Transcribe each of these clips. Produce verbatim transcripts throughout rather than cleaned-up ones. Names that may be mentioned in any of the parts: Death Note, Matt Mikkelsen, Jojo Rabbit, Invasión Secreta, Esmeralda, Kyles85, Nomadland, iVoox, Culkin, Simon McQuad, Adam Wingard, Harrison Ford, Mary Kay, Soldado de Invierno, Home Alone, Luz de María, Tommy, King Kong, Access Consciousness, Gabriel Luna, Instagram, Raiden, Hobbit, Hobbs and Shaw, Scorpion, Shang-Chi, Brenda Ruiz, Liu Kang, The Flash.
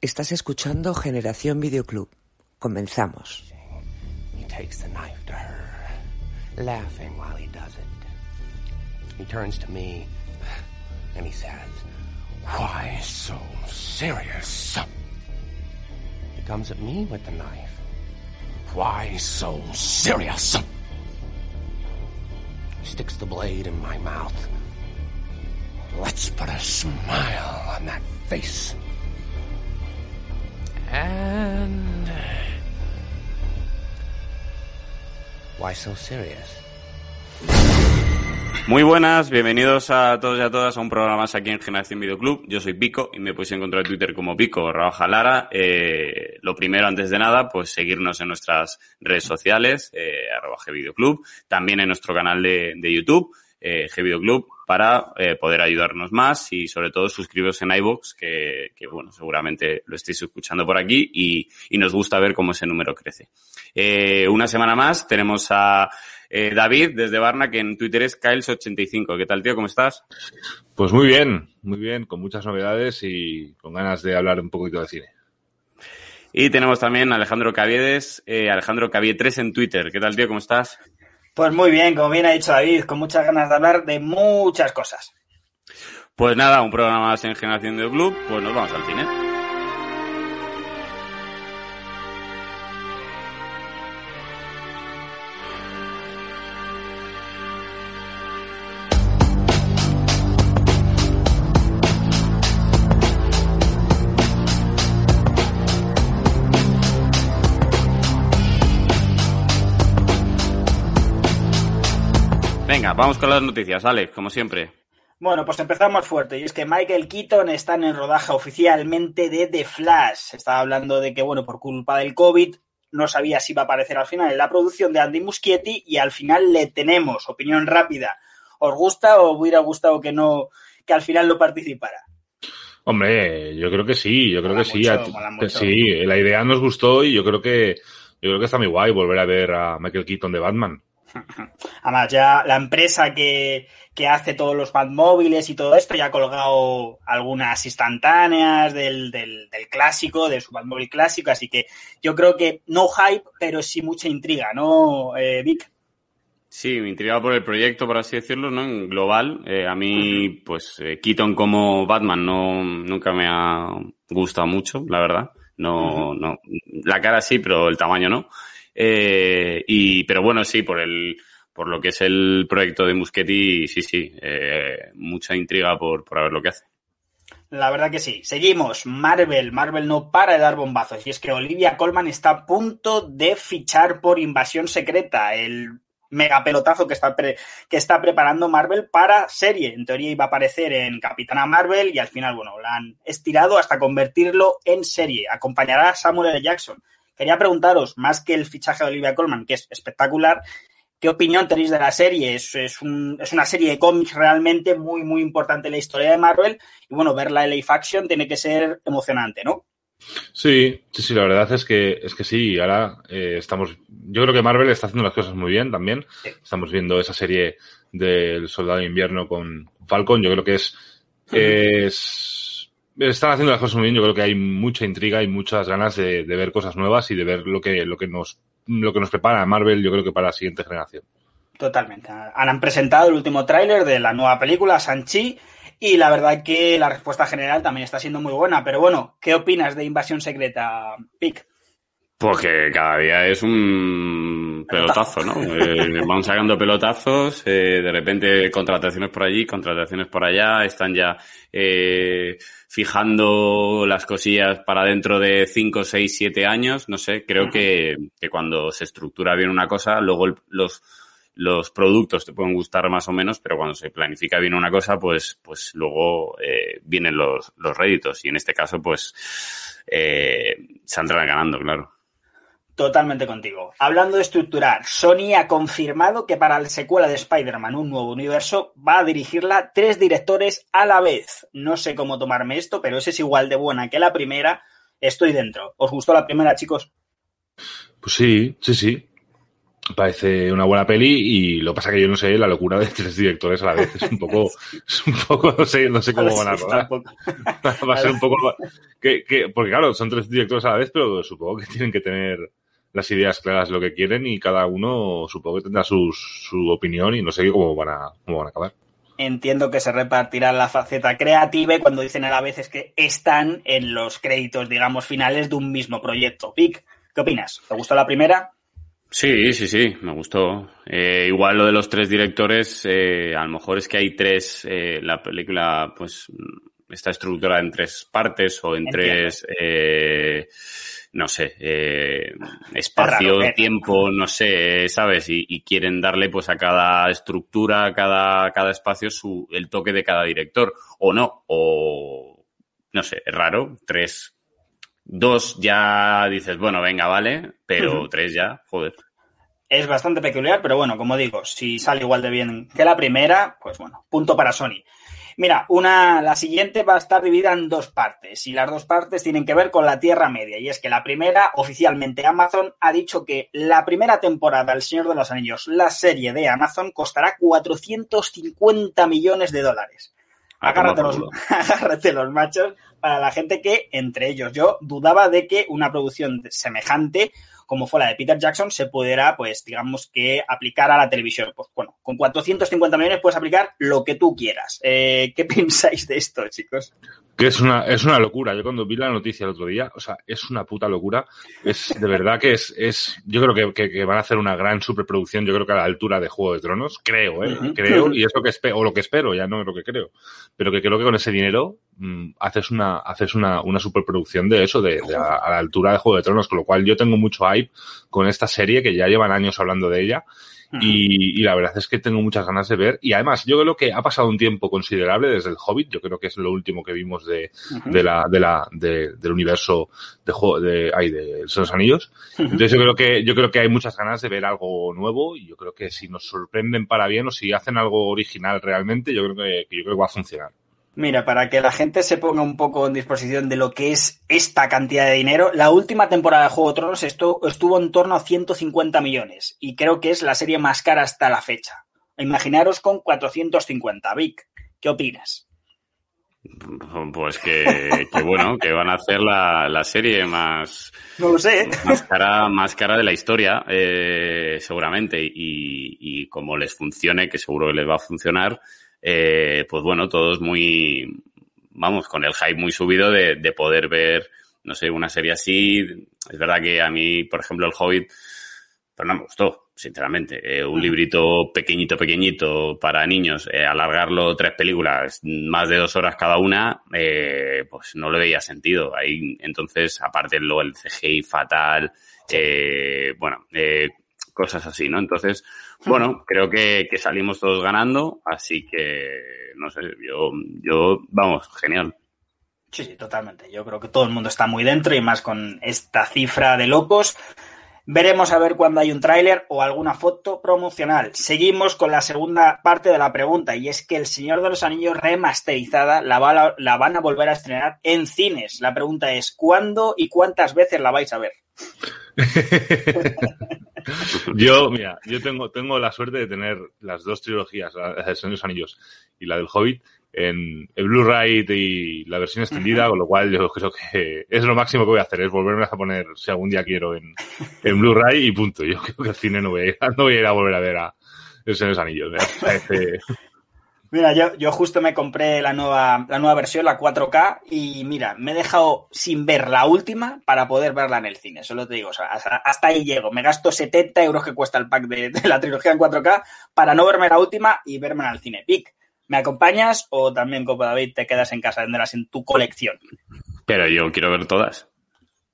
Estás escuchando Generación Videoclub. Comenzamos. He takes the knife to her, laughing while he does it. He turns to me and he says, "Why so serious?" He comes at me with the knife. "Why so serious?" Sticks the blade in my mouth. Let's put a smile on that face. And why so serious? Muy buenas, bienvenidos a todos y a todas a un programa más aquí en Generación Videoclub. Yo soy Pico y me podéis encontrar en Twitter como Pico Rabaja Lara. Eh, lo primero, antes de nada, pues seguirnos en nuestras redes sociales, eh, arroba gvideoclub, también en nuestro canal de, de YouTube, eh, gvideoclub, para eh, poder ayudarnos más y, sobre todo, suscribiros en iVoox, que, que, bueno, seguramente lo estáis escuchando por aquí y, y nos gusta ver cómo ese número crece. Eh, una semana más tenemos a eh, David, desde Barna, que en Twitter es Kyles ochenta y cinco. ¿Qué tal, tío? ¿Cómo estás? Pues muy bien, muy bien, con muchas novedades y con ganas de hablar un poquito de cine. Y tenemos también a Alejandro Caviedes, eh, Alejandro Caviedes tres en Twitter. ¿Qué tal, tío? ¿Cómo estás? Pues muy bien, como bien ha dicho David, con muchas ganas de hablar de muchas cosas. Pues nada, un programa más en Generación de Club, pues nos vamos al cine. Venga, vamos con las noticias, Alex, como siempre. Bueno, pues empezamos fuerte, y es que Michael Keaton está en rodaje oficialmente de The Flash. Estaba hablando de que, bueno, por culpa del COVID, no sabía si iba a aparecer al final en la producción de Andy Muschietti, y al final le tenemos. Opinión rápida. ¿Os gusta o hubiera gustado que no, que al final no participara? Hombre, yo creo que sí, yo creo mola que mucho, sí. Mola sí, la idea nos gustó y yo creo que yo creo que está muy guay volver a ver a Michael Keaton de Batman. Además, ya la empresa que, que hace todos los Batmóviles y todo esto ya ha colgado algunas instantáneas del, del, del clásico, de su Batmóvil clásico, así que yo creo que no hype, pero sí mucha intriga, ¿no, eh, Vic? Sí, me intrigaba por el proyecto, por así decirlo, ¿no? En global, eh, a mí, uh-huh. pues, eh, Keaton como Batman no nunca me ha gustado mucho, la verdad. No, uh-huh. no, la cara sí, pero el tamaño no. Eh, y pero bueno, sí, por el por lo que es el proyecto de Muschietti, sí, sí, eh, mucha intriga por, por ver lo que hace. La verdad que sí. Seguimos. Marvel. Marvel no para de dar bombazos. Y es que Olivia Colman está a punto de fichar por Invasión Secreta, el mega pelotazo que está, pre- que está preparando Marvel para serie. En teoría iba a aparecer en Capitana Marvel y al final, bueno, la han estirado hasta convertirlo en serie. Acompañará a Samuel L. Jackson. Quería preguntaros, más que el fichaje de Olivia Colman, que es espectacular, ¿qué opinión tenéis de la serie? Es, es, un, es una serie de cómics realmente muy, muy importante en la historia de Marvel. Y bueno, verla en live action tiene que ser emocionante, ¿no? Sí, sí, sí, la verdad es que es que sí. Ahora eh, estamos... Yo creo que Marvel está haciendo las cosas muy bien también. Sí. Estamos viendo esa serie del Soldado de Invierno con Falcon. Yo creo que es... es Están haciendo las cosas muy bien. Yo creo que hay mucha intriga y muchas ganas de, de ver cosas nuevas y de ver lo que lo que nos lo que nos prepara Marvel, yo creo que para la siguiente generación. Totalmente. Han presentado el último tráiler de la nueva película, Shang-Chi, y la verdad que la respuesta general también está siendo muy buena. Pero bueno, ¿qué opinas de Invasión Secreta, Pic? Porque cada día es un pelotazo, ¿no? eh, van sacando pelotazos, eh, de repente contrataciones por allí, contrataciones por allá, están ya eh, fijando las cosillas para dentro de cinco, seis, siete años, no sé, creo que, que cuando se estructura bien una cosa, luego el, los... los productos te pueden gustar más o menos, pero cuando se planifica bien una cosa, pues pues luego eh, vienen los, los réditos. Y en este caso, pues, eh, saldrán ganando, claro. Totalmente contigo. Hablando de estructurar, Sony ha confirmado que para la secuela de Spider-Man, un nuevo universo, va a dirigirla tres directores a la vez. No sé cómo tomarme esto, pero esa es igual de buena que la primera. Estoy dentro. ¿Os gustó la primera, chicos? Pues sí, sí, sí. Parece una buena peli y lo que pasa que yo no sé la locura de tres directores a la vez. Es un poco, es un poco no sé, no sé cómo van a rodar. Va a ser un poco... Que, que, porque claro, son tres directores a la vez, pero supongo que tienen que tener las ideas claras de lo que quieren y cada uno supongo que tendrá su, su opinión y no sé cómo van a, cómo van a acabar. Entiendo que se repartirá la faceta creativa y cuando dicen a la vez es que están en los créditos, digamos, finales de un mismo proyecto. Vic, ¿qué opinas? ¿Te gustó la primera? Sí, sí, sí, me gustó. Eh, igual lo de los tres directores, eh, a lo mejor es que hay tres, eh, la película pues está estructurada en tres partes o en Entiendo. tres, eh, no sé, eh, espacio, raro, tiempo, no sé, ¿sabes? Y, y quieren darle pues a cada estructura, a cada, cada espacio su el toque de cada director, o no, o no sé, es raro, tres... Dos ya dices, bueno, venga, vale, pero uh-huh. tres ya, joder. Es bastante peculiar, pero bueno, como digo, si sale igual de bien que la primera, pues bueno, punto para Sony. Mira, una la siguiente va a estar dividida en dos partes, y las dos partes tienen que ver con la Tierra Media, y es que la primera, oficialmente Amazon, ha dicho que la primera temporada, El Señor de los Anillos, la serie de Amazon, costará cuatrocientos cincuenta millones de dólaros. Agárrate los, agárrate los machos para la gente que, entre ellos yo, dudaba de que una producción semejante como fue la de Peter Jackson se pudiera, pues, digamos que aplicar a la televisión. Pues bueno, con cuatrocientos cincuenta millones puedes aplicar lo que tú quieras. Eh, ¿Qué pensáis de esto, chicos? Que es una, es una locura. Yo cuando vi la noticia el otro día, o sea, es una puta locura. Es de verdad que es, es, yo creo que, que, que van a hacer una gran superproducción, yo creo que a la altura de Juego de Tronos, creo, eh, uh-huh. creo, y es lo que espero, o lo que espero, ya no es lo que creo. Pero que creo que con ese dinero mmm, haces una, haces una, una superproducción de eso, de, de a, a la altura de Juego de Tronos, con lo cual yo tengo mucho ahí con esta serie que ya llevan años hablando de ella y, y la verdad es que tengo muchas ganas de ver y además yo creo que ha pasado un tiempo considerable desde el Hobbit, yo creo que es lo último que vimos de, de la, de la, de, del universo de juego de, ay, de los Anillos, entonces yo creo que yo creo que hay muchas ganas de ver algo nuevo y yo creo que si nos sorprenden para bien o si hacen algo original realmente yo creo que, que yo creo que va a funcionar. Mira, para que la gente se ponga un poco en disposición de lo que es esta cantidad de dinero, la última temporada de Juego de Tronos esto, estuvo en torno a ciento cincuenta millones y creo que es la serie más cara hasta la fecha. Imaginaros con cuatrocientos cincuenta. Vic, ¿qué opinas? Pues que, que bueno, que van a hacer la, la serie más, no lo sé. más cara, más cara de la historia, eh, seguramente, y, y como les funcione, que seguro que les va a funcionar, Eh, pues bueno, todos muy, vamos, con el hype muy subido de, de poder ver, no sé, una serie así. Es verdad que a mí, por ejemplo, El Hobbit, pero no me gustó, sinceramente. Eh, un librito pequeñito, pequeñito para niños, eh, alargarlo tres películas, más de dos horas cada una, eh, pues no le veía sentido. Ahí, entonces, aparte lo el C G I fatal, eh, bueno, eh, cosas así, ¿no? Entonces, bueno, creo que, que salimos todos ganando, así que, no sé, yo, yo, vamos, genial. Sí, sí, totalmente. Yo creo que todo el mundo está muy dentro y más con esta cifra de locos. Veremos a ver cuándo hay un tráiler o alguna foto promocional. Seguimos con la segunda parte de la pregunta y es que El Señor de los Anillos remasterizada la, va, la, la van a volver a estrenar en cines. La pregunta es, ¿cuándo y cuántas veces la vais a ver? Yo, mira, yo tengo, tengo la suerte de tener las dos trilogías, la del Señor de los Anillos y la del Hobbit, en el Blu-ray y la versión extendida, uh-huh. con lo cual yo creo que es lo máximo que voy a hacer, es volverme a poner, si algún día quiero, en, en Blu-ray y punto. Yo creo que al cine no voy a ir, no voy a, ir a volver a ver a El Señor de los Anillos. Parece... Mira, yo, yo justo me compré la nueva, la nueva versión, la cuatro K, y mira, me he dejado sin ver la última para poder verla en el cine. Solo te digo, o sea, hasta, hasta ahí llego. Me gasto setenta euros que cuesta el pack de, de la trilogía en cuatro K para no verme la última y verme en el cine. Vic, ¿me acompañas o también, como David, te quedas en casa, tendrás en tu colección? Pero yo quiero ver todas.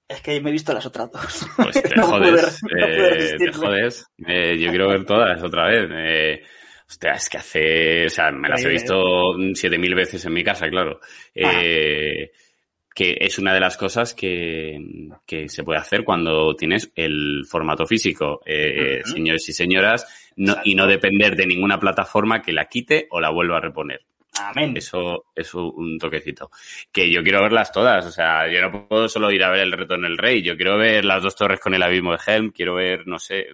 Es que me he visto las otras dos. Pues te no jodes, puedo, eh, no puedo resistirme. Te jodes. Eh, yo quiero ver todas otra vez. Eh... Hostia, es que hace... O sea, me las he visto siete mil veces en mi casa, claro. Eh, que es una de las cosas que, que se puede hacer cuando tienes el formato físico, eh, uh-huh. señores y señoras, no, y no depender de ninguna plataforma que la quite o la vuelva a reponer. Amén. Eso es un toquecito. Que yo quiero verlas todas, o sea, yo no puedo solo ir a ver El Retorno del Rey, yo quiero ver Las Dos Torres con el Abismo de Helm, quiero ver, no sé...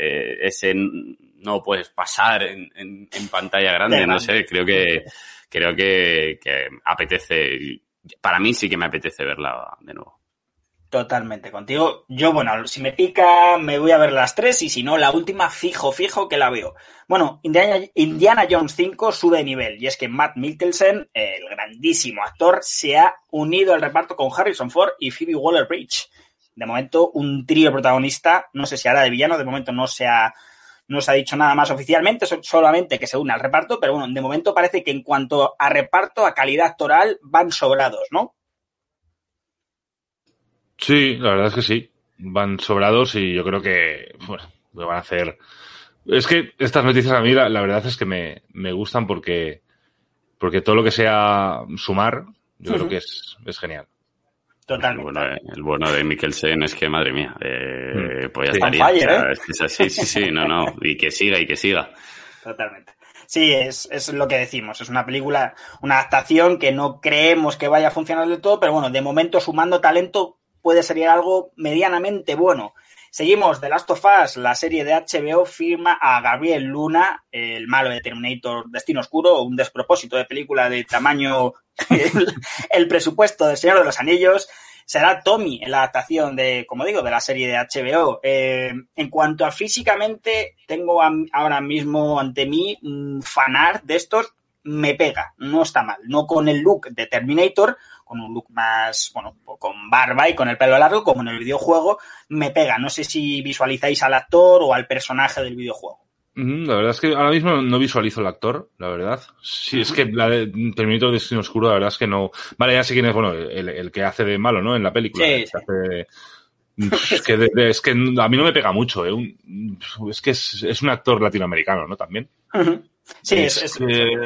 eh, ese no puedes pasar en, en, en pantalla grande, no sé, creo que creo que, que apetece, para mí sí que me apetece verla de nuevo. Totalmente contigo. Yo, bueno, si me pica me voy a ver las tres y si no, la última fijo, fijo que la veo. Bueno, Indiana, Indiana Jones cinco sube de nivel y es que Matt Mikkelsen, el grandísimo actor, se ha unido al reparto con Harrison Ford y Phoebe Waller-Bridge. De momento, un trío protagonista, no sé si hará de villano, de momento no se ha, no se ha dicho nada más oficialmente, solamente que se une al reparto, pero bueno, de momento parece que en cuanto a reparto, a calidad actoral, van sobrados, ¿no? Sí, la verdad es que sí. Van sobrados y yo creo que, bueno, me van a hacer... Es que estas noticias a mí la, la verdad es que me, me gustan porque, porque todo lo que sea sumar, yo uh-huh. creo que es, es genial. Totalmente. El bueno, el bueno de Mikkelsen es que, madre mía, eh, mm. pues ya sí. estaría. Fire, o sea, ¿eh? Es así, sí, sí, no, no. Y que siga, y que siga. Totalmente. Sí, es, es lo que decimos, es una película, una adaptación que no creemos que vaya a funcionar del todo, pero bueno, de momento sumando talento puede ser algo medianamente bueno. Seguimos, The Last of Us, la serie de H B O firma a Gabriel Luna, el malo de Terminator Destino Oscuro, un despropósito de película de tamaño, el, el presupuesto del Señor de los Anillos. Será Tommy en la adaptación de, como digo, de la serie de H B O. Eh, en cuanto a físicamente, tengo a, ahora mismo ante mí un fanart de estos. Me pega, no está mal, no con el look de Terminator, con un look más, bueno, con barba y con el pelo largo, como en el videojuego, me pega. No sé si visualizáis al actor o al personaje del videojuego. La verdad es que ahora mismo no visualizo al actor, la verdad. Sí, es que la de Terminator Destino Oscuro, la verdad es que no... Vale, ya sé quién es, bueno, el, el que hace de malo, ¿no? En la película. Sí, sí. Hace... Es que, de, de, es que a mí no me pega mucho, ¿eh? Un, es que es, es un actor latinoamericano, ¿no? También. Uh-huh. Sí, es, es, es, eh,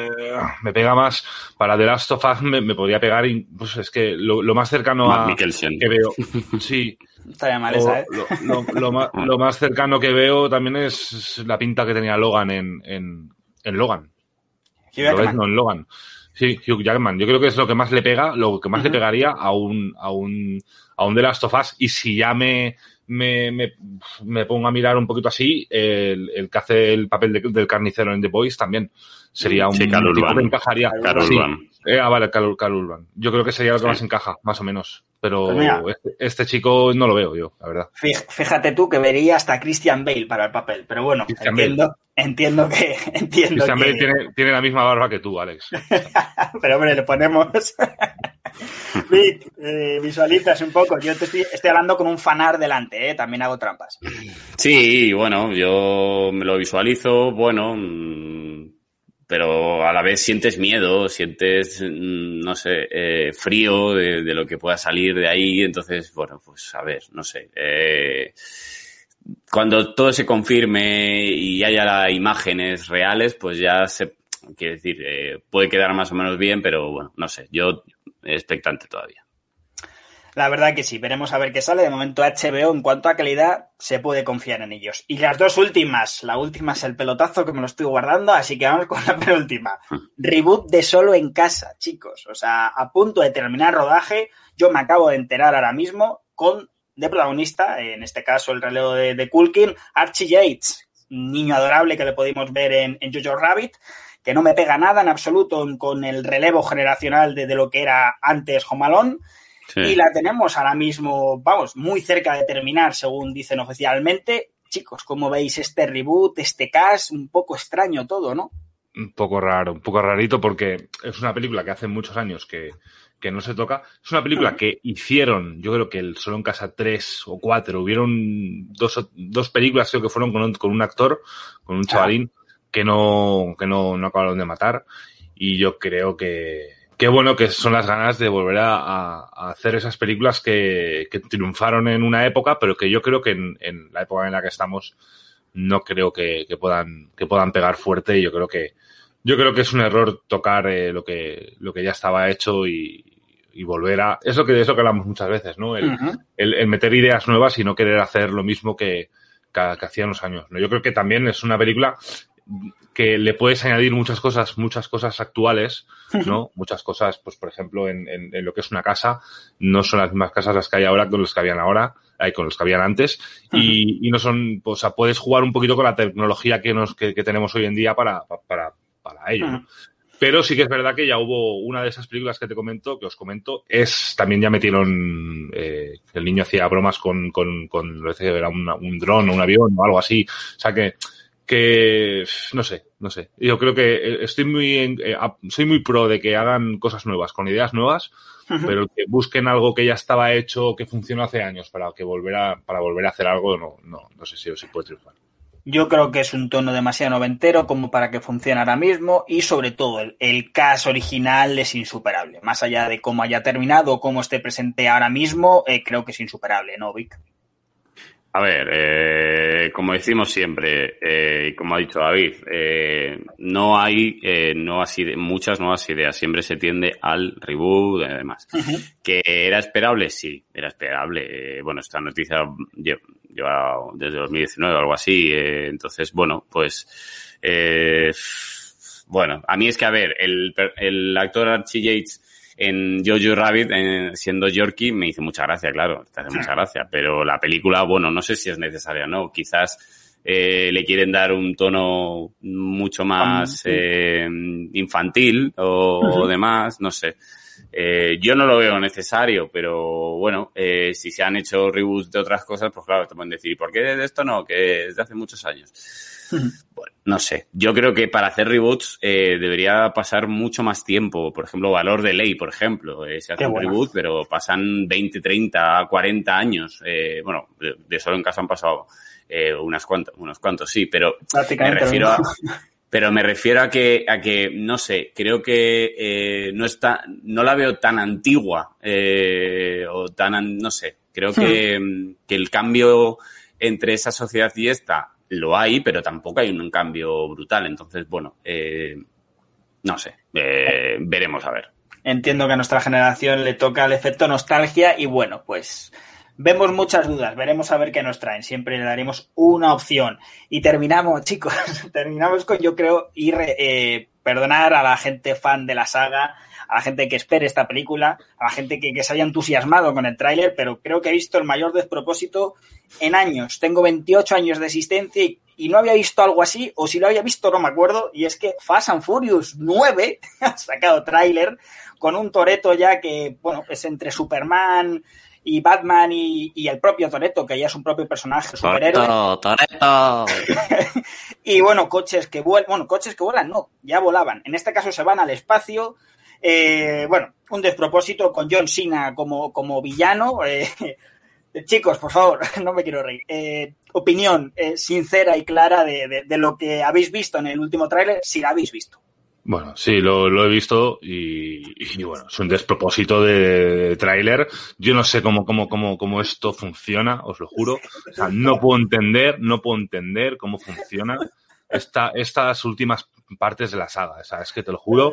me pega más para The Last of Us, me, me podría pegar, pues es que lo, lo más cercano Matt a Mikkelsen que veo, sí, estaría mal o, esa, ¿eh? Lo, lo, lo, más, lo más cercano que veo también es la pinta que tenía Logan en, en, en Logan. ¿Lo ves? No, en Logan. Sí, Hugh Jackman. Yo creo que es lo que más le pega, lo que más uh-huh. le pegaría a un, a un, a un The Last of Us. Y si ya me, me, me, me pongo a mirar un poquito así, el, el que hace el papel de, del carnicero en The Boys también sería un sí, Karl Urban. Que encajaría. Karl sí. Urban. Eh, ah, vale, Karl, Karl Urban. Yo creo que sería lo que sí. más encaja, más o menos. Pero pues mira, este, este chico no lo veo yo, la verdad. Fíjate tú que vería hasta Christian Bale para el papel, pero bueno, Christian entiendo. Bale. Entiendo que... Entiendo Christian que... Bale tiene, tiene la misma barba que tú, Alex. Pero, hombre, le ponemos... Vic, eh, visualizas un poco. Yo te estoy, estoy hablando con un fanar delante, ¿eh? También hago trampas. Sí, bueno, yo me lo visualizo, bueno... Pero a la vez sientes miedo, sientes, no sé, eh, frío de, de lo que pueda salir de ahí. Entonces, bueno, pues a ver, no sé... Eh, Cuando todo se confirme y haya la, imágenes reales, pues ya se, quiero decir, eh, puede quedar más o menos bien, pero bueno, no sé, yo expectante todavía. La verdad que sí, veremos a ver qué sale. De momento H B O, en cuanto a calidad, se puede confiar en ellos. Y las dos últimas, la última es el pelotazo que me lo estoy guardando, así que vamos con la penúltima. Reboot de Solo en Casa, chicos, o sea, a punto de terminar rodaje, yo me acabo de enterar ahora mismo con... de protagonista, en este caso el relevo de, de Culkin, Archie Yates, niño adorable que le pudimos ver en, en Jojo Rabbit, que no me pega nada en absoluto con el relevo generacional de, de lo que era antes Home Alone, sí. Y la tenemos ahora mismo, vamos, muy cerca de terminar, según dicen oficialmente. Chicos, ¿cómo veis este reboot, este cast? Un poco extraño todo, ¿no? Un poco raro, un poco rarito, porque es una película que hace muchos años que... que no se toca. Es una película que hicieron, yo creo que el Solo en Casa tres o cuatro, hubieron dos, dos películas, creo que fueron con un, con un actor, con un chavalín, que no, que no, no acabaron de matar. Y yo creo que, que bueno, que son las ganas de volver a, a hacer esas películas que, que triunfaron en una época, pero que yo creo que en, en la época en la que estamos no creo que, que puedan, que puedan pegar fuerte. Y yo creo que, yo creo que es un error tocar eh, lo que, lo que ya estaba hecho y, y volver a... Es lo que, es lo que hablamos muchas veces, ¿no? El, uh-huh. el, el meter ideas nuevas y no querer hacer lo mismo que, que, que hacían los años, ¿no? Yo creo que también es una película que le puedes añadir muchas cosas, muchas cosas actuales, ¿no? Muchas cosas, pues por ejemplo, en, en, en lo que es una casa, no son las mismas casas las que hay ahora con las que habían ahora, hay con las que habían antes, y, y no son, o sea, puedes jugar un poquito con la tecnología que nos, que, que tenemos hoy en día para, para, para ello, ¿no? Pero sí que es verdad que ya hubo una de esas películas que te comento, que os comento, es también ya metieron, eh, el niño hacía bromas con, con, con, lo decía, era una, un dron o un avión o algo así, o sea que, que, no sé, no sé. Yo creo que estoy muy, en, eh, soy muy pro de que hagan cosas nuevas, con ideas nuevas, ajá, pero que busquen algo que ya estaba hecho, que funcionó hace años, para que volver a, para volver a hacer algo, no, no, no sé si, si puede triunfar. Yo creo que es un tono demasiado noventero como para que funcione ahora mismo y, sobre todo, el, el cast original es insuperable. Más allá de cómo haya terminado o cómo esté presente ahora mismo, eh, creo que es insuperable, ¿no, Vic? A ver, eh, como decimos siempre, y eh, como ha dicho David, eh, no hay eh, nuevas ide- muchas nuevas ideas. Siempre se tiende al reboot y demás. Uh-huh. ¿Que era esperable? Sí, era esperable. Eh, bueno, esta noticia... Yo, lleva desde dos mil diecinueve o algo así, eh, entonces, bueno, pues, eh, bueno, a mí es que, a ver, el, el actor Archie Yates en Jojo Rabbit, en, siendo Yorkie, me hizo mucha gracia, claro, te hace sí. mucha gracia, pero la película, bueno, no sé si es necesaria, ¿no? Quizás eh, le quieren dar un tono mucho más sí. eh, infantil o, uh-huh. o demás, no sé. Eh, yo no lo veo necesario, pero bueno, eh, si se han hecho reboots de otras cosas, pues claro, te pueden decir, ¿por qué de esto no? Que desde hace muchos años. Bueno, no sé. Yo creo que para hacer reboots eh, debería pasar mucho más tiempo. Por ejemplo, Valor de Ley, por ejemplo. Eh, se hace qué un buena. Reboot, pero pasan veinte, treinta, cuarenta años. Eh, bueno, de, de Solo en Casa han pasado eh, unas cuantas, unos cuantos, sí, pero me refiero a... Pero me refiero a que, a que no sé, creo que eh, no está, no la veo tan antigua eh, o tan, no sé. Creo sí. que, que el cambio entre esa sociedad y esta lo hay, pero tampoco hay un cambio brutal. Entonces, bueno, eh, no sé, eh, veremos a ver. Entiendo que a nuestra generación le toca el efecto nostalgia y bueno, pues... Vemos muchas dudas, veremos a ver qué nos traen. Siempre le daremos una opción. Y terminamos, chicos, terminamos con, yo creo, ir eh, perdonar a la gente fan de la saga, a la gente que espere esta película, a la gente que, que se haya entusiasmado con el tráiler, pero creo que he visto el mayor despropósito en años. Tengo veintiocho años de existencia y, y no había visto algo así, o si lo había visto no me acuerdo, y es que Fast and Furious nueve ha sacado tráiler con un Toretto ya que, bueno, es entre Superman... y Batman y, y el propio Toretto, que ya es un propio personaje, superhéroe. ¡Toretto, Toretto! Y bueno, coches que vuelan, bueno, coches que vuelan no, ya volaban. En este caso se van al espacio, eh, bueno, un despropósito con John Cena como, como villano. Eh, chicos, por favor, no me quiero reír. Eh, opinión eh, sincera y clara de, de, de lo que habéis visto en el último tráiler, si la habéis visto. Bueno, sí, lo, lo he visto y, y bueno, es un despropósito de tráiler. Yo no sé cómo, cómo, cómo, cómo esto funciona, os lo juro. O sea, no puedo entender, no puedo entender cómo funciona esta, estas últimas partes de la saga. O sea, es que te lo juro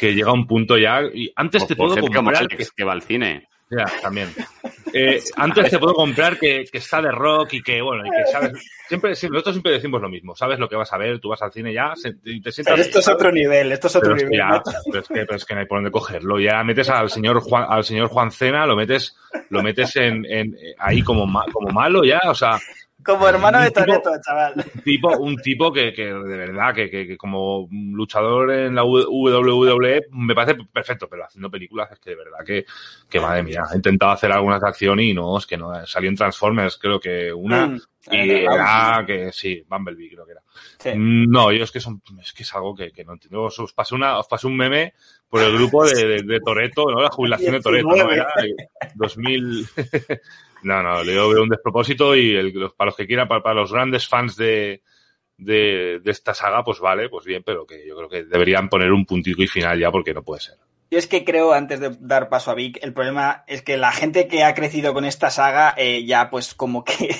que llega un punto ya y antes te puedo comprar que, que va al cine. Ya, también. Eh, antes te puedo comprar que, que está de rock y que, bueno, y que sabes... Siempre, nosotros siempre decimos lo mismo. Sabes lo que vas a ver, tú vas al cine ya y te sientas... Pero esto es otro nivel, esto es otro pero nivel. Ya, ¿no? pero, es que, pero es que no hay por dónde cogerlo. Ya metes al señor Juan, al señor Juan Cena, lo metes, lo metes en, en ahí como, ma, como malo ya, o sea... Como hermano de Toretto, chaval. Un tipo, un tipo que, que de verdad, que, que, que como luchador en la doble u doble u e me parece perfecto, pero haciendo películas es que de verdad que, que madre mía, he intentado hacer algunas de acción y no, es que no, salió en Transformers, creo que una, mm, y era que sí, Bumblebee creo que era. Sí. No, yo es que son, es que es algo que, que no entiendo. Os pasé una, os pasé un meme por el grupo de, de, de Toretto, ¿no? La jubilación de Toretto, ¿no? Era dos mil... No, no, yo veo un despropósito y el, para los que quieran, para, para los grandes fans de, de, de esta saga, pues vale, pues bien, pero que yo creo que deberían poner un puntito y final ya porque no puede ser. Yo es que creo, antes de dar paso a Vic, el problema es que la gente que ha crecido con esta saga eh, ya pues como que,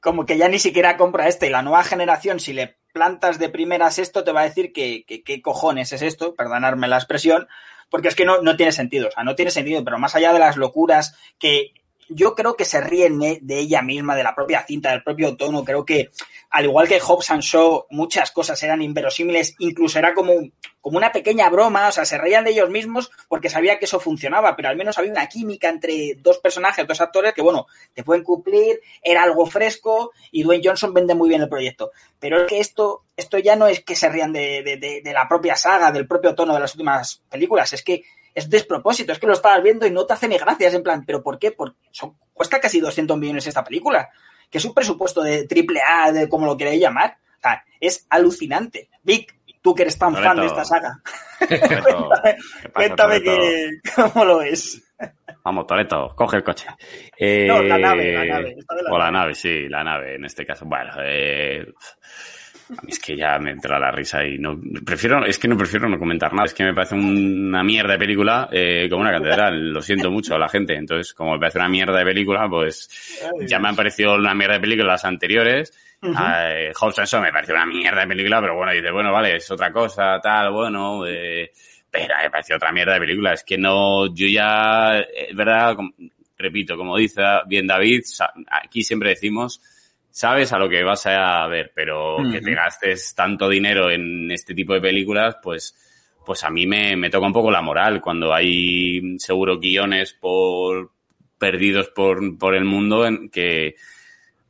como que ya ni siquiera compra esta y la nueva generación si le plantas de primeras esto te va a decir que qué que cojones es esto, perdonarme la expresión, porque es que no, no tiene sentido, o sea, no tiene sentido, pero más allá de las locuras que... yo creo que se ríen de ella misma, de la propia cinta, del propio tono. Creo que, al igual que Hobbs and Shaw, muchas cosas eran inverosímiles, incluso era como, como una pequeña broma, o sea, se reían de ellos mismos porque sabía que eso funcionaba, pero al menos había una química entre dos personajes, dos actores que, bueno, te pueden cumplir, era algo fresco y Dwayne Johnson vende muy bien el proyecto. Pero es que esto, esto ya no es que se rían de, de, de, de la propia saga, del propio tono de las últimas películas, es que es despropósito, es que lo estabas viendo y no te hace ni gracias, en plan, ¿pero por qué? Porque son, cuesta casi doscientos millones esta película, que es un presupuesto de triple A, de como lo queréis llamar. O sea, es alucinante. Vic, tú que eres tan Toretto. fan de esta saga, Toretto. ¿Qué pasa, cuéntame que, cómo lo ves? Vamos, Toretto, coge el coche. Eh, no, la nave, la nave. Esta de la o la nave. nave, sí, la nave en este caso. Bueno, eh... a mí es que ya me entra la risa y no prefiero, es que no prefiero no comentar nada. Es que me parece una mierda de película, eh, como una catedral. Lo siento mucho a la gente. Entonces, como me parece una mierda de película, pues ya me han parecido una mierda de película las anteriores. Uh-huh. eh, Hobbs and Shaw me pareció una mierda de película, pero bueno, dice, bueno, vale, es otra cosa, tal, bueno, eh, pero me pareció otra mierda de película. Es que no, yo ya, es verdad, como, repito, como dice bien David, aquí siempre decimos, sabes a lo que vas a ver, pero uh-huh. que te gastes tanto dinero en este tipo de películas, pues pues a mí me, me toca un poco la moral cuando hay seguro guiones por perdidos por por el mundo en que,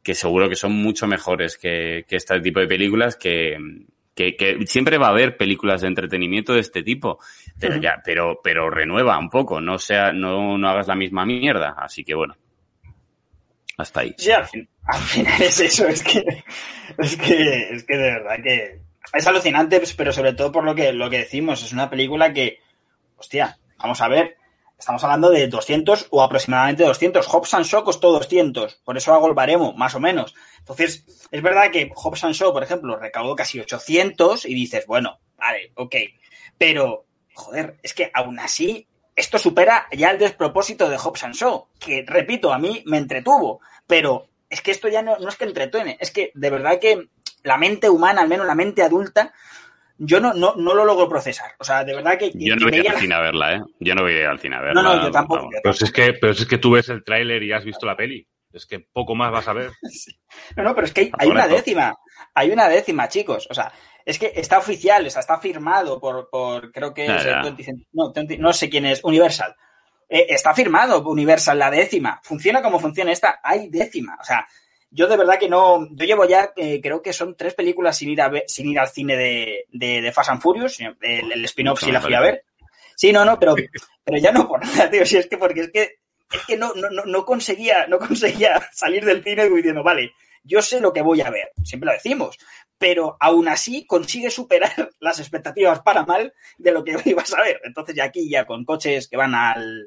que seguro que son mucho mejores que, que este tipo de películas, que, que, que siempre va a haber películas de entretenimiento de este tipo, pero uh-huh. ya, pero, pero renueva un poco, no sea, no, no hagas la misma mierda, así que bueno. Hasta ahí. Sí, al fin, al final es eso, es que, es que, es que de verdad que es alucinante, pero sobre todo por lo que, lo que decimos, es una película que, hostia, vamos a ver, estamos hablando de doscientos o aproximadamente doscientos. Hobbs and Shaw costó doscientos, por eso hago el baremo, más o menos. Entonces, es verdad que Hobbs and Shaw, por ejemplo, recaudó casi ochocientos y dices, bueno, vale, ok, pero, joder, es que aún así... Esto supera ya el despropósito de Hobbs and Shaw, que, repito, a mí me entretuvo, pero es que esto ya no, no es que entretiene, es que de verdad que la mente humana, al menos la mente adulta, yo no, no, no lo logro procesar. O sea, de verdad que... Yo no voy a ir al cine a verla, ¿eh? Yo no voy a ir al cine a verla. No, no, yo tampoco. Pero es que, pero es que tú ves el tráiler y has visto la peli. Es que poco más vas a ver. No, no, pero es que hay, hay una décima. Hay una décima, chicos. O sea, es que está oficial, o sea, está firmado por, por creo que es el veinte, no, veinte, no sé quién es, Universal. Eh, está firmado Universal, la décima. Funciona como funciona esta. Hay décima. O sea, yo de verdad que no... Yo llevo ya, eh, creo que son tres películas sin ir a ver, sin ir al cine de, de, de Fast and Furious. El, el spin-off sí la fui a ver. Sí, no, no, pero, pero ya no por nada, tío. Si es que porque es que... Es que no, no, no conseguía, no conseguía salir del cine diciendo, vale, yo sé lo que voy a ver, siempre lo decimos, pero aún así consigue superar las expectativas para mal de lo que ibas a ver. Entonces ya aquí ya con coches que van al,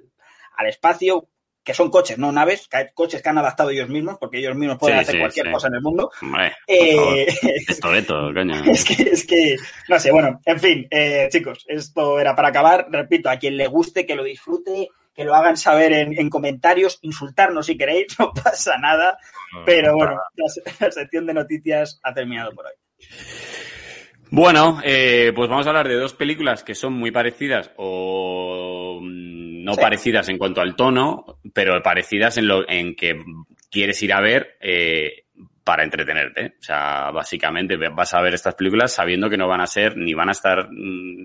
al espacio, que son coches, no naves, coches que han adaptado ellos mismos, porque ellos mismos pueden sí, hacer sí, cualquier sí. cosa en el mundo. Hombre, eh, es Toretto, coño. Es que, es que, no sé, bueno, en fin, eh, chicos, esto era para acabar. Repito, a quien le guste, que lo disfrute, que lo hagan saber en, en comentarios, insultarnos si queréis, no pasa nada, no, pero bueno, la, la sección de noticias ha terminado por hoy. Bueno, eh, pues vamos a hablar de dos películas que son muy parecidas o no sí. parecidas en cuanto al tono, pero parecidas en lo en que quieres ir a ver eh, para entretenerte. O sea, básicamente vas a ver estas películas sabiendo que no van a ser ni van a estar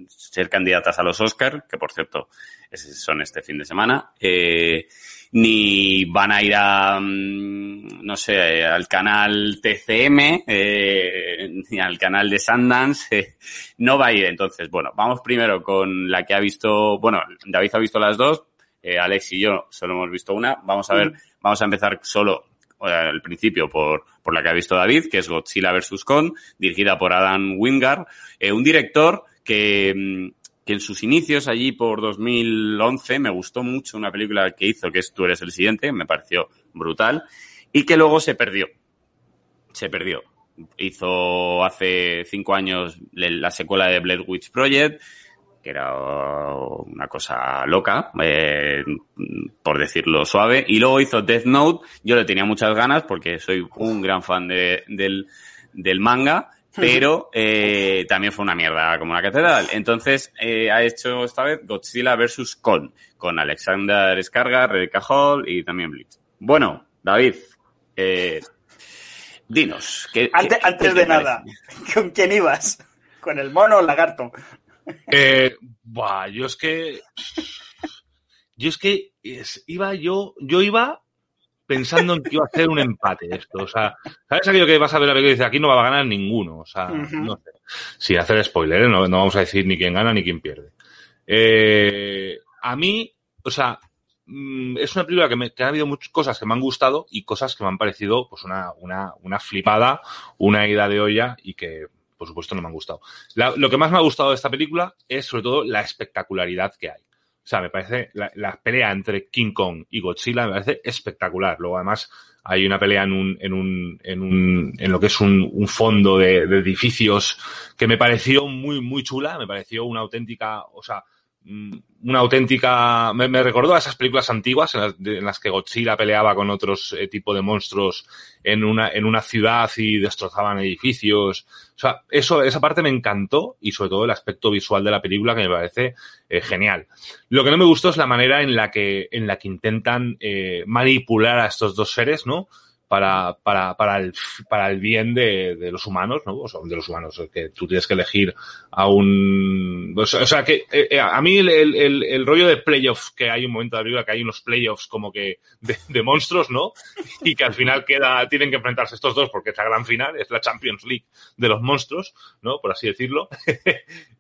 ser candidatas a los Oscar, que por cierto son este fin de semana, eh, ni van a ir a, no sé, al canal T C M, eh, ni al canal de Sundance, eh, no va a ir. Entonces, bueno, vamos primero con la que ha visto, bueno, David ha visto las dos, eh, Alex y yo solo hemos visto una. Vamos a ver, mm-hmm. vamos a empezar solo al principio por, por la que ha visto David, que es Godzilla versus. Kong, dirigida por Adam Wingard, eh, un director que... que en sus inicios, allí por dos mil once, me gustó mucho una película que hizo, que es Tú eres el siguiente, me pareció brutal, y que luego se perdió. Se perdió. Hizo hace cinco años la secuela de Blair Witch Project, que era una cosa loca, eh, por decirlo suave, y luego hizo Death Note. Yo le tenía muchas ganas porque soy un gran fan de, del, del manga, pero eh, también fue una mierda como la catedral. Entonces eh, ha hecho esta vez Godzilla versus. Kong, con Alexander Skarsgård, Rebecca Hall y también Blitz. Bueno, David, eh, dinos. ¿qué, antes qué, antes qué de nada, parece? ¿Con quién ibas? ¿Con el mono o el lagarto? Eh, bah, yo es que... Yo es que es, iba yo... Yo iba pensando en que iba a hacer un empate esto. O sea, ¿sabes aquello que vas a ver la película y dices aquí no va a ganar ninguno? O sea, uh-huh. no sé. Sí, hacer spoiler, ¿eh? no, no vamos a decir ni quién gana ni quién pierde. Eh, a mí, o sea... Es una película que, me, que ha habido muchas cosas que me han gustado y cosas que me han parecido pues una, una, una flipada, una ida de olla y que, por supuesto, no me han gustado. La, lo que más me ha gustado de esta película es, sobre todo, la espectacularidad que hay. O sea, me parece la, la pelea entre King Kong y Godzilla me parece espectacular. Luego, además, hay una pelea en un, en un, en un, en lo que es un, un fondo de, de edificios que me pareció muy, muy chula. Me pareció una auténtica, o sea, una auténtica... Me, me recordó a esas películas antiguas en las, de, en las que Godzilla peleaba con otros eh, tipo de monstruos en una en una ciudad y destrozaban edificios. O sea, eso esa parte me encantó y sobre todo el aspecto visual de la película que me parece eh, genial. Lo que no me gustó es la manera en la que en la que intentan eh, manipular a estos dos seres, ¿no? Para, para, para el, para el bien de, de los humanos, ¿no? O sea, de los humanos, que tú tienes que elegir a un... O sea, o sea que eh, a mí el, el, el rollo de playoffs, que hay un momento de la película que hay unos playoffs como que de, de monstruos, ¿no? Y que al final queda, tienen que enfrentarse estos dos porque es la gran final, es la Champions League de los monstruos, ¿no? Por así decirlo.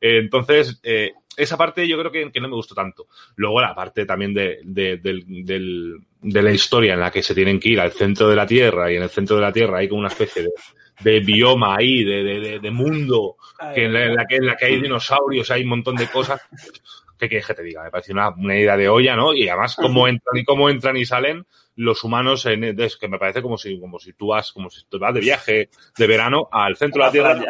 Entonces, eh, esa parte yo creo que, que no me gustó tanto. Luego la parte también de, de, del, del de la historia en la que se tienen que ir al centro de la Tierra y en el centro de la Tierra hay como una especie de, de bioma ahí, de, de, de mundo, que en, la, en, la que, en la que hay dinosaurios, hay un montón de cosas. ¿Qué quieres que te diga? Me parece una, una idea de olla, ¿no? Y además cómo entran y cómo entran y salen los humanos, en, es que me parece como si como si tú vas como si tú vas de viaje de verano al centro de la Tierra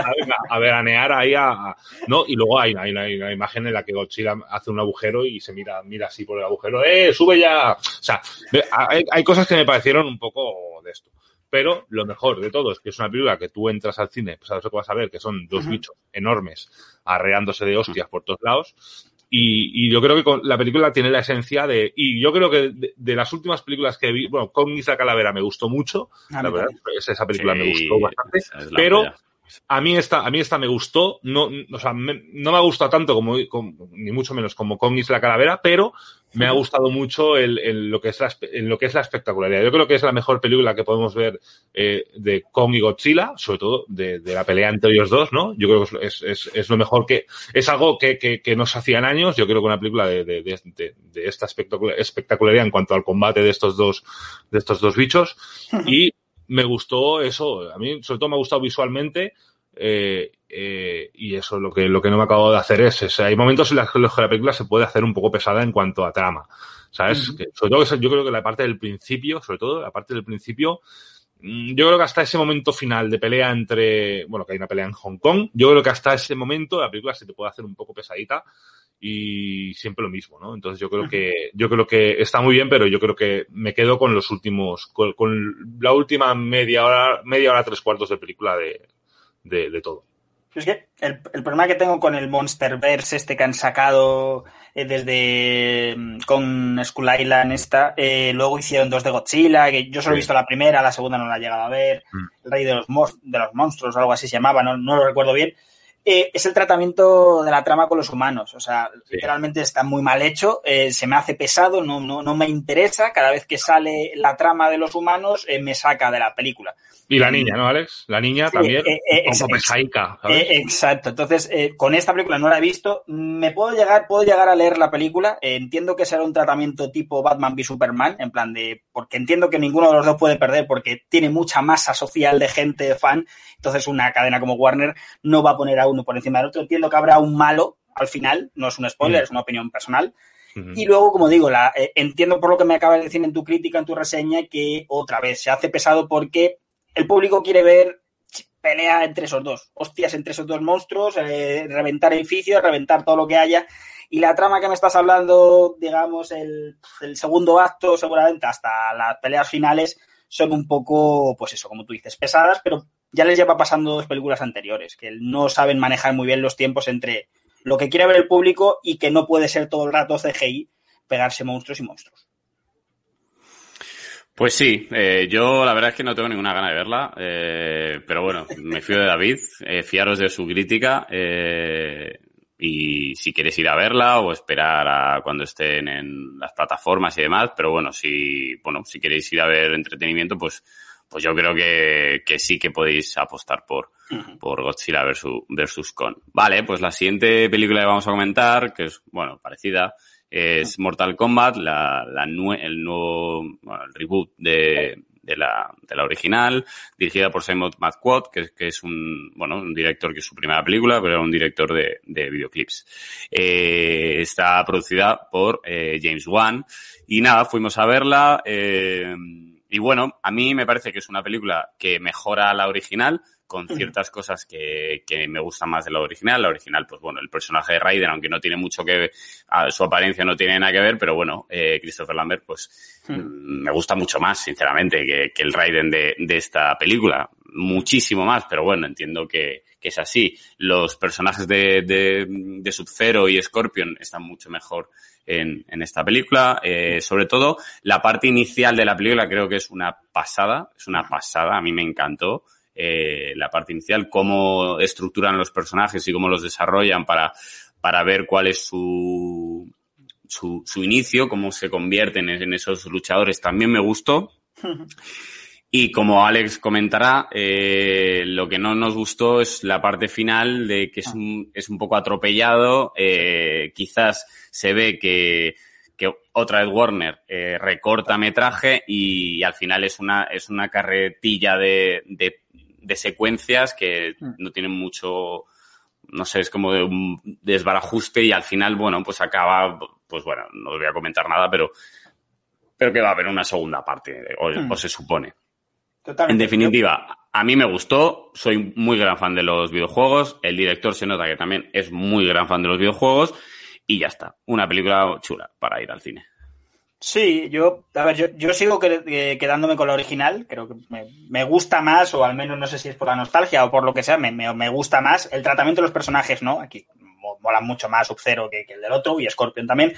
a, a veranear ahí a, a no y luego hay, hay, una, hay una imagen en la que Godzilla hace un agujero y se mira mira así por el agujero, ¡eh, sube ya! O sea, hay, hay cosas que me parecieron un poco de esto. Pero lo mejor de todo es que es una película que tú entras al cine, pues sabes lo que vas a ver, que son dos uh-huh. bichos enormes arreándose de hostias por todos lados. Y, y yo creo que con, la película tiene la esencia de... Y yo creo que de, de las últimas películas que vi... Bueno, Kong y la Calavera me gustó mucho. Ah, la verdad, es, esa película sí, me gustó bastante. Pero idea. a mí esta a mí esta me gustó. No, o sea, me, no me ha gustado tanto, como, como ni mucho menos, como Kong y la Calavera, pero me ha gustado mucho el, el, lo que es la, en lo que es la espectacularidad. Yo creo que es la mejor película que podemos ver eh, de Kong y Godzilla, sobre todo de, de la pelea entre ellos dos, ¿no? Yo creo que es, es, es lo mejor que... Es algo que, que, que no se hacían años. Yo creo que una película de, de, de, de esta espectacular, espectacularidad en cuanto al combate de estos dos, de estos dos bichos. Y me gustó eso. A mí, sobre todo, me ha gustado visualmente. Eh, eh, y eso lo que lo que no me acabo de hacer es, es hay momentos en los que la película se puede hacer un poco pesada en cuanto a trama, ¿sabes? Uh-huh. Que, sobre todo yo creo que la parte del principio, sobre todo la parte del principio, yo creo que hasta ese momento final de pelea entre, bueno, que hay una pelea en Hong Kong, yo creo que hasta ese momento la película se te puede hacer un poco pesadita y siempre lo mismo, ¿no? Entonces yo creo uh-huh. que yo creo que está muy bien, pero yo creo que me quedo con los últimos, con, con la última media hora, media hora tres cuartos de película de De, de todo. Es que el, el problema que tengo con el Monsterverse este que han sacado eh, desde con Skull Island esta, eh, luego hicieron dos de Godzilla, que yo solo sí. he visto la primera, la segunda no la he llegado a ver, mm. el Rey de los, de los Monstruos o algo así se llamaba, no, no lo recuerdo bien, eh, es el tratamiento de la trama con los humanos, o sea, sí. literalmente está muy mal hecho, eh, se me hace pesado, no, no, no me interesa, cada vez que sale la trama de los humanos eh, me saca de la película. Y la niña, ¿no, Alex? La niña sí, también, eh, eh, un poco pesaica, ¿sabes? Eh, exacto. Entonces, eh, con esta película no la he visto. Me puedo llegar, puedo llegar a leer la película. Eh, entiendo que será un tratamiento tipo Batman v Superman, en plan de... Porque entiendo que ninguno de los dos puede perder porque tiene mucha masa social de gente fan. Entonces, una cadena como Warner no va a poner a uno por encima del otro. Entiendo que habrá un malo al final. No es un spoiler, mm. es una opinión personal. Y luego, como digo, la, eh, entiendo por lo que me acabas de decir en tu crítica, en tu reseña, que otra vez se hace pesado porque... El público quiere ver pelea entre esos dos, hostias entre esos dos monstruos, eh, reventar edificios, reventar todo lo que haya. Y la trama que me estás hablando, digamos, el, el segundo acto, seguramente hasta las peleas finales, son un poco, pues eso, como tú dices, pesadas, pero ya les lleva pasando dos películas anteriores, que no saben manejar muy bien los tiempos entre lo que quiere ver el público y que no puede ser todo el rato C G I, pegarse monstruos y monstruos. Pues sí, eh, yo la verdad es que no tengo ninguna gana de verla, eh, pero bueno, me fío de David, eh, fiaros de su crítica, eh, y si queréis ir a verla o esperar a cuando estén en las plataformas y demás, pero bueno, si bueno si queréis ir a ver entretenimiento, pues pues yo creo que, que sí que podéis apostar por, uh-huh. por Godzilla versus. Kong. Vale, pues la siguiente película que vamos a comentar, que es, bueno, parecida, es Mortal Kombat, la, la nue- el nuevo bueno, el reboot de, de, la, de la original, dirigida por Simon McQuad, que, que es un bueno un director que es su primera película, pero era un director de, de videoclips. Eh, está producida por eh, James Wan. Y nada, fuimos a verla. Eh, y bueno, a mí me parece que es una película que mejora la original, con ciertas cosas que, que me gustan más de la original. La original, pues bueno, el personaje de Raiden, aunque no tiene mucho que ver, su apariencia no tiene nada que ver, pero bueno, eh, Christopher Lambert, pues mm. me gusta mucho más, sinceramente, que, que el Raiden de, de esta película. Muchísimo más, pero bueno, entiendo que, que es así. Los personajes de, de, de Sub-Zero y Scorpion están mucho mejor en, en esta película. Eh, sobre todo, la parte inicial de la película creo que es una pasada, es una pasada, a mí me encantó. Eh, la parte inicial, cómo estructuran los personajes y cómo los desarrollan para, para ver cuál es su, su, su inicio, cómo se convierten en, en esos luchadores, también me gustó. Y como Alex comentará, eh, lo que no nos gustó es la parte final, de que es un, es un poco atropellado, eh, quizás se ve que que otra vez Warner eh, recorta metraje y, y al final es una es una carretilla de, de, de secuencias que no tienen mucho, no sé, es como de un desbarajuste y al final, bueno, pues acaba, pues bueno, no os voy a comentar nada, pero, pero que va a haber una segunda parte, o, mm. o se supone. Totalmente. En definitiva, a mí me gustó, soy muy gran fan de los videojuegos, el director se nota que también es muy gran fan de los videojuegos. Y ya está, una película chula para ir al cine. Sí, yo a ver, yo, yo sigo quedándome con la original, creo que me, me gusta más, o al menos no sé si es por la nostalgia o por lo que sea, me, me, me gusta más el tratamiento de los personajes, ¿no? Aquí molan mucho más Sub-Zero que, que el del otro, y Scorpion también.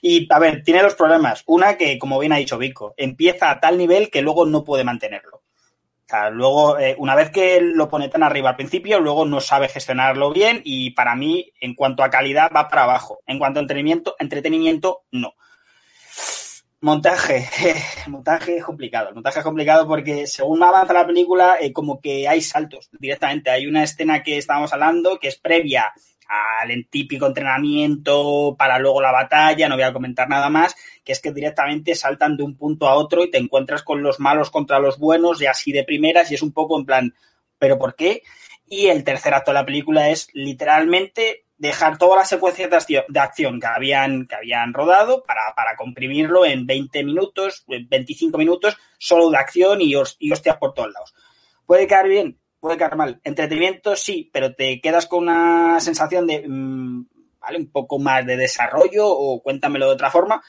Y, a ver, tiene dos problemas. Una que, como bien ha dicho Vico, empieza a tal nivel que luego no puede mantenerlo. Luego, eh, una vez que lo pone tan arriba al principio, luego no sabe gestionarlo bien y para mí, en cuanto a calidad, va para abajo. En cuanto a entretenimiento, entretenimiento no. Montaje. Montaje es complicado. El montaje es complicado porque según avanza la película, eh, como que hay saltos directamente. Hay una escena que estábamos hablando que es previa al típico entrenamiento para luego la batalla, no voy a comentar nada más, que es que directamente saltan de un punto a otro y te encuentras con los malos contra los buenos y así de primeras y es un poco en plan, ¿pero por qué? Y el tercer acto de la película es literalmente dejar todas las secuencias de acción que habían, que habían rodado para, para comprimirlo en veinte minutos, veinticinco minutos, solo de acción y, y hostias por todos lados. Puede quedar bien, puede quedar mal. Entretenimiento sí, pero te quedas con una sensación de, mmm, vale, un poco más de desarrollo o cuéntamelo de otra forma,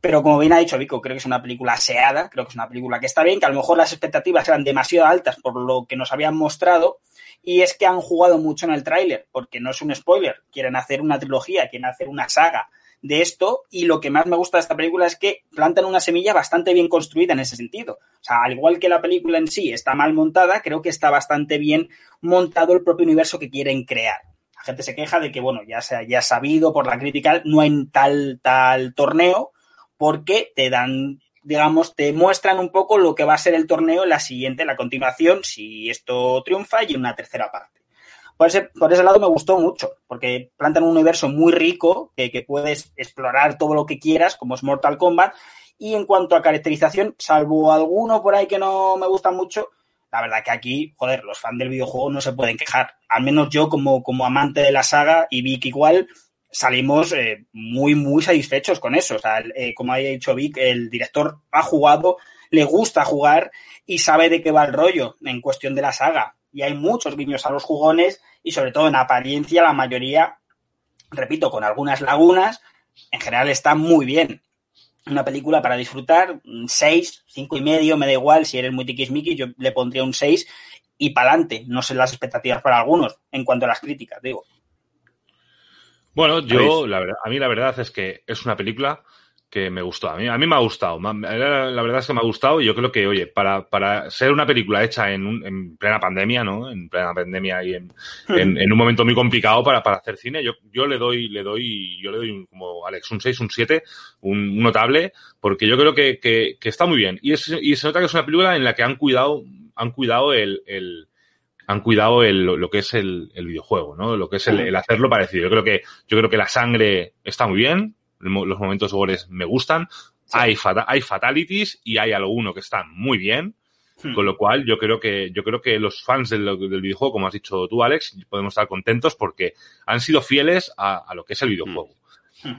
pero como bien ha dicho Vico, creo que es una película aseada, creo que es una película que está bien, que a lo mejor las expectativas eran demasiado altas por lo que nos habían mostrado y es que han jugado mucho en el tráiler, porque no es un spoiler, quieren hacer una trilogía, quieren hacer una saga de esto y lo que más me gusta de esta película es que plantan una semilla bastante bien construida en ese sentido. O sea, al igual que la película en sí está mal montada, creo que está bastante bien montado el propio universo que quieren crear. La gente se queja de que, bueno, ya se haya sabido por la crítica, no hay tal, tal torneo porque te dan, digamos, te muestran un poco lo que va a ser el torneo la siguiente, la continuación, si esto triunfa y una tercera parte. Por ese, por ese lado me gustó mucho, porque plantan un universo muy rico, que, que puedes explorar todo lo que quieras, como es Mortal Kombat, y en cuanto a caracterización, salvo alguno por ahí que no me gusta mucho, la verdad que aquí, joder, los fans del videojuego no se pueden quejar. Al menos yo, como, como amante de la saga, y Vic igual, salimos eh, muy, muy satisfechos con eso. O sea, eh, como ha dicho Vic, el director ha jugado, le gusta jugar y sabe de qué va el rollo en cuestión de la saga. Y hay muchos guiños a los jugones y sobre todo en apariencia la mayoría, repito, con algunas lagunas, en general está muy bien. Una película para disfrutar, seis, cinco y medio, me da igual, si eres muy tiquismiquis yo le pondría un seis y pa'lante, no sé las expectativas para algunos en cuanto a las críticas, digo. Bueno, yo, la verdad, a mí la verdad es que es una película que me gustó. A mí, a mí me ha gustado. La verdad es que me ha gustado y yo creo que, oye, para, para ser una película hecha en, un, en plena pandemia, ¿no? En plena pandemia y en, en, en un momento muy complicado para, para hacer cine, yo, yo le doy, le doy, yo le doy un, como Alex, un seis, un siete, un, un notable, porque yo creo que, que, que está muy bien. Y, es, y se nota que es una película en la que han cuidado, han cuidado el, el han cuidado el, lo que es el, el videojuego, ¿no? Lo que es el, el hacerlo parecido. Yo creo que, yo creo que la sangre está muy bien. Los momentos gore me gustan. Sí. Hay, fata- hay fatalities y hay alguno que está muy bien. Sí. Con lo cual, yo creo que yo creo que los fans del, del videojuego, como has dicho tú, Alex, podemos estar contentos porque han sido fieles a, a lo que es el videojuego. Sí.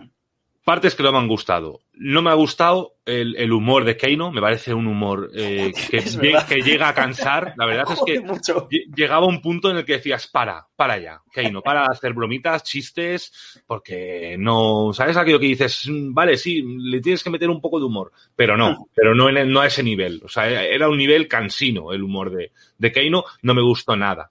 Partes que no me han gustado. No me ha gustado el, el humor de Keino. Me parece un humor eh, que, lleg- que llega a cansar. La verdad es que mucho. Llegaba un punto en el que decías, para, para ya, Keino, para hacer bromitas, chistes, porque no... ¿Sabes aquello que dices? Vale, sí, le tienes que meter un poco de humor, pero no, pero no, en el, no a ese nivel. O sea, era un nivel cansino el humor de, de Keino. No me gustó nada.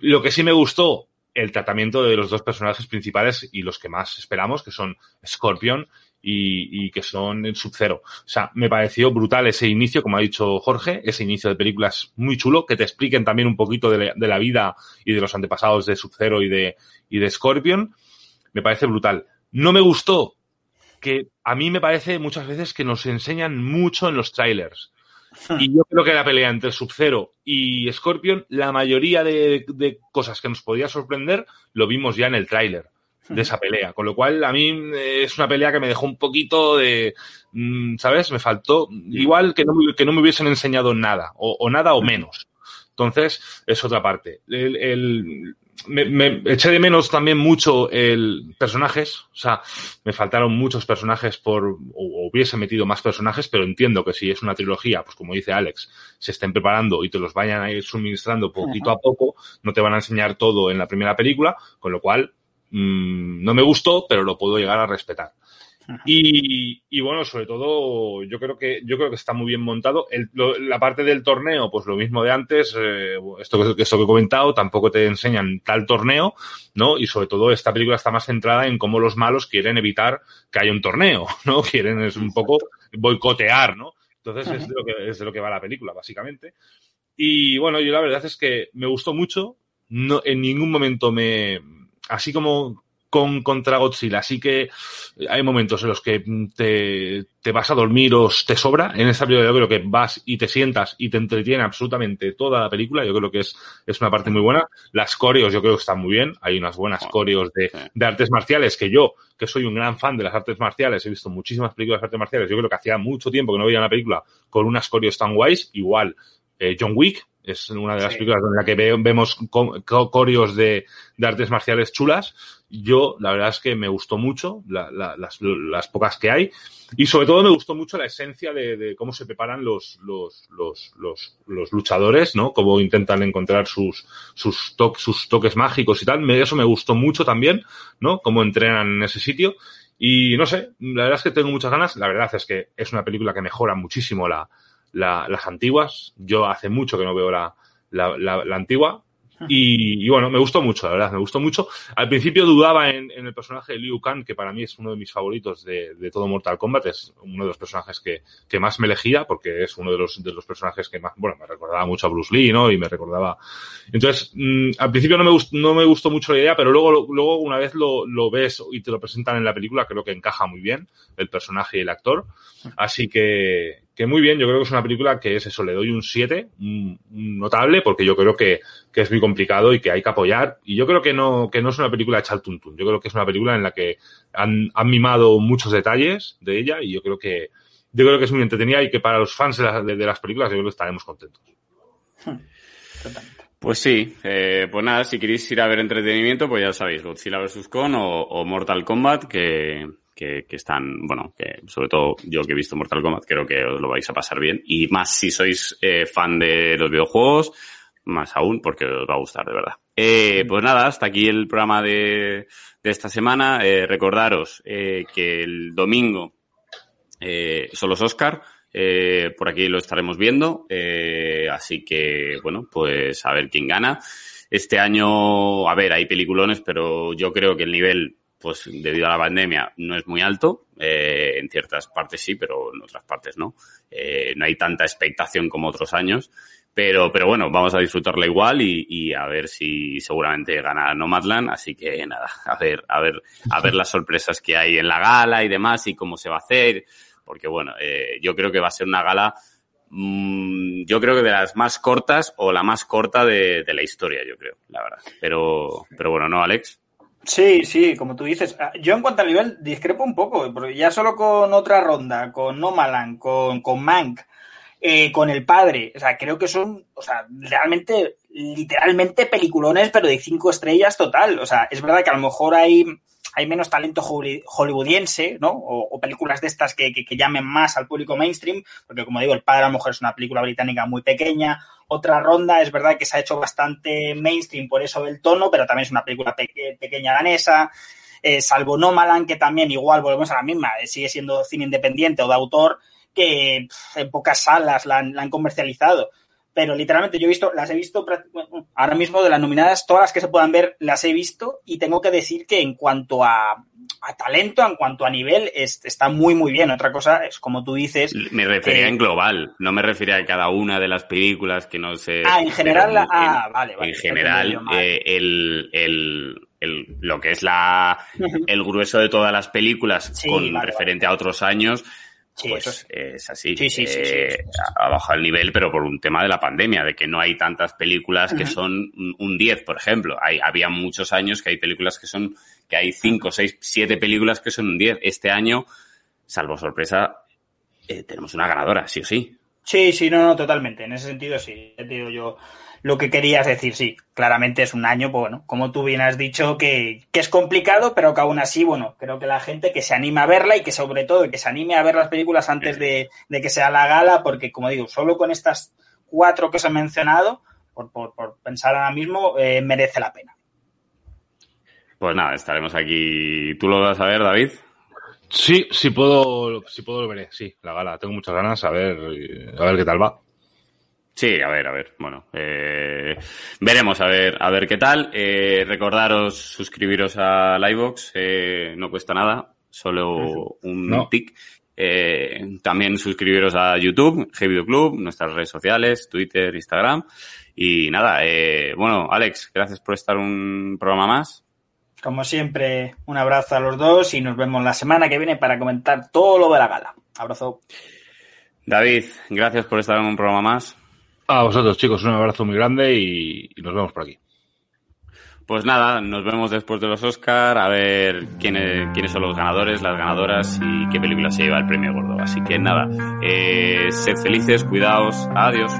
Lo que sí me gustó, el tratamiento de los dos personajes principales y los que más esperamos, que son Scorpion y, y que son el Sub-Zero. O sea, me pareció brutal ese inicio, como ha dicho Jorge, ese inicio de películas muy chulo, que te expliquen también un poquito de, de la vida y de los antepasados de Sub-Zero y de, y de Scorpion. Me parece brutal. No me gustó, que a mí me parece muchas veces que nos enseñan mucho en los trailers. Y yo creo que la pelea entre Sub-Zero y Scorpion, la mayoría de, de cosas que nos podía sorprender, lo vimos ya en el tráiler de esa pelea. Con lo cual, a mí es una pelea que me dejó un poquito de... ¿Sabes? Me faltó... Igual que no, que no me hubiesen enseñado nada, o, o nada o menos. Entonces, es otra parte. El... el Me, me eché de menos también mucho el personajes, o sea, me faltaron muchos personajes por, o, o hubiese metido más personajes, pero entiendo que si es una trilogía, pues como dice Alex, se estén preparando y te los vayan a ir suministrando poquito a poco, no te van a enseñar todo en la primera película, con lo cual mmm, no me gustó, pero lo puedo llegar a respetar. Y, y bueno, sobre todo yo creo que yo creo que está muy bien montado el, lo, la parte del torneo, pues lo mismo de antes, eh, esto, esto que he comentado, tampoco te enseñan tal torneo, ¿no? Y sobre todo esta película está más centrada en cómo los malos quieren evitar que haya un torneo, ¿no? Quieren es un poco boicotear, ¿no? Entonces es de lo que, es de lo que va la película, básicamente. Y bueno, yo la verdad es que me gustó mucho, no, en ningún momento me... así como Con, contra Godzilla, así que hay momentos en los que te, te vas a dormir o te sobra. En esta película yo creo que vas y te sientas y te entretiene absolutamente toda la película. Yo creo que es, es una parte muy buena. Las coreos yo creo que están muy bien. Hay unas buenas coreos de, de artes marciales, que yo, que soy un gran fan de las artes marciales, he visto muchísimas películas de artes marciales. Yo creo que hacía mucho tiempo que no veía una película con unas coreos tan guays. Igual eh, John Wick es una de las sí. películas en la que ve, vemos coreos de, de artes marciales chulas. Yo, la verdad es que me gustó mucho la, la, las, las pocas que hay. Y sobre todo me gustó mucho la esencia de, de cómo se preparan los, los, los, los, los luchadores, ¿no? Cómo intentan encontrar sus, sus, to- sus toques mágicos y tal. Me, eso me gustó mucho también, ¿no? Cómo entrenan en ese sitio. Y no sé, la verdad es que tengo muchas ganas. La verdad es que es una película que mejora muchísimo la, la, las antiguas. Yo hace mucho que no veo la, la, la, la antigua. Y, y bueno, me gustó mucho, la verdad, me gustó mucho. Al principio dudaba en, en el personaje de Liu Kang, que para mí es uno de mis favoritos de, de todo Mortal Kombat, es uno de los personajes que, que más me elegía, porque es uno de los, de los personajes que más, bueno, me recordaba mucho a Bruce Lee, ¿no? Y me recordaba... Entonces, mmm, al principio no me, gust, no me gustó mucho la idea, pero luego, luego una vez lo, lo ves y te lo presentan en la película, creo que encaja muy bien el personaje y el actor. Así que... que muy bien, yo creo que es una película que es eso, le doy un siete, un notable, porque yo creo que, que es muy complicado y que hay que apoyar, y yo creo que no que no es una película hecha al tuntún, yo creo que es una película en la que han, han mimado muchos detalles de ella, y yo creo que yo creo que es muy entretenida y que para los fans de, la, de, de las películas yo creo que estaremos contentos. Pues sí, eh, pues nada, si queréis ir a ver entretenimiento, pues ya sabéis, Godzilla versus. Kong o, o Mortal Kombat, que... Que, que están, bueno, que sobre todo yo que he visto Mortal Kombat, creo que os lo vais a pasar bien. Y más si sois eh, fan de los videojuegos, más aún, porque os va a gustar, de verdad. Eh, pues nada, hasta aquí el programa de, de esta semana. Eh, recordaros eh, que el domingo eh, son los Oscar. Eh, por aquí lo estaremos viendo. Eh, así que, bueno, pues a ver quién gana. Este año, a ver, hay peliculones, pero yo creo que el nivel... pues debido a la pandemia no es muy alto, eh, en ciertas partes sí, pero en otras partes no. Eh, no hay tanta expectación como otros años, pero pero bueno, vamos a disfrutarla igual y, y a ver si seguramente gana Nomadland, así que nada, a ver, a ver, a ver las sorpresas que hay en la gala y demás y cómo se va a hacer, porque bueno, eh, yo creo que va a ser una gala, mmm, yo creo que de las más cortas o la más corta de, de la historia, yo creo, la verdad, pero pero bueno, ¿no, Alex? Sí, sí, como tú dices. Yo en cuanto al nivel discrepo un poco, porque ya solo con Otra Ronda, con Nomadland, con, con Mank, eh, con El Padre, o sea, creo que son, o sea, realmente, literalmente peliculones, pero de cinco estrellas total. O sea, es verdad que a lo mejor hay, hay menos talento hollywoodiense, ¿no? O, o películas de estas que, que, que llamen más al público mainstream, porque como digo, El Padre a lo mejor es una película británica muy pequeña. Otra Ronda, es verdad que se ha hecho bastante mainstream por eso del tono, pero también es una película pe- pequeña danesa, eh, salvo Nomadland, que también igual volvemos a la misma, eh, sigue siendo cine independiente o de autor, que pff, en pocas salas la han, la han comercializado. Pero literalmente yo he visto, las he visto bueno, ahora mismo de las nominadas, todas las que se puedan ver las he visto y tengo que decir que en cuanto a, a talento, en cuanto a nivel, es, está muy muy bien. Otra cosa es, como tú dices... Me refería eh, en global, no me refería a cada una de las películas que no sé... Ah, en general, la, en, ah, vale, vale. En general, eh, el... el... El, lo que es la el grueso de todas las películas sí, con vale, referente vale. a otros años, sí, pues es. es así. Sí, sí, eh, sí, sí, sí, sí. Ha bajado el nivel, pero por un tema de la pandemia, de que no hay tantas películas uh-huh. que son un diez, por ejemplo. Hay, había muchos años que hay películas que son, que hay cinco, seis, siete películas que son un diez. Este año, salvo sorpresa, eh, tenemos una ganadora, sí o sí. Sí, sí, no, no, totalmente. En ese sentido sí, te digo yo... Lo que querías decir, sí, claramente es un año, pues bueno, como tú bien has dicho, que, que es complicado, pero que aún así, bueno, creo que la gente que se anima a verla y que sobre todo que se anime a ver las películas antes de, de que sea la gala, porque como digo, solo con estas cuatro que os he mencionado, por, por, por pensar ahora mismo, eh, merece la pena. Pues nada, estaremos aquí. ¿Tú lo vas a ver, David? Sí, sí puedo, sí puedo lo veré, sí, la gala. Tengo muchas ganas, a ver, a ver qué tal va. Sí, a ver, a ver, bueno, eh, veremos a ver a ver qué tal. Eh, recordaros suscribiros a iVoox, eh, no cuesta nada, solo un no. tic. Eh, también suscribiros a YouTube, G-Video Club, nuestras redes sociales, Twitter, Instagram. Y nada, eh, bueno, Alex, gracias por estar un programa más. Como siempre, un abrazo a los dos y nos vemos la semana que viene para comentar todo lo de la gala. Abrazo. David, gracias por estar en un programa más. A vosotros, chicos, un abrazo muy grande y, y nos vemos por aquí. Pues nada, nos vemos después de los Oscar, a ver quién es, quiénes son los ganadores, las ganadoras y qué película se lleva el premio gordo. Así que nada, eh, sed felices, cuidaos, adiós.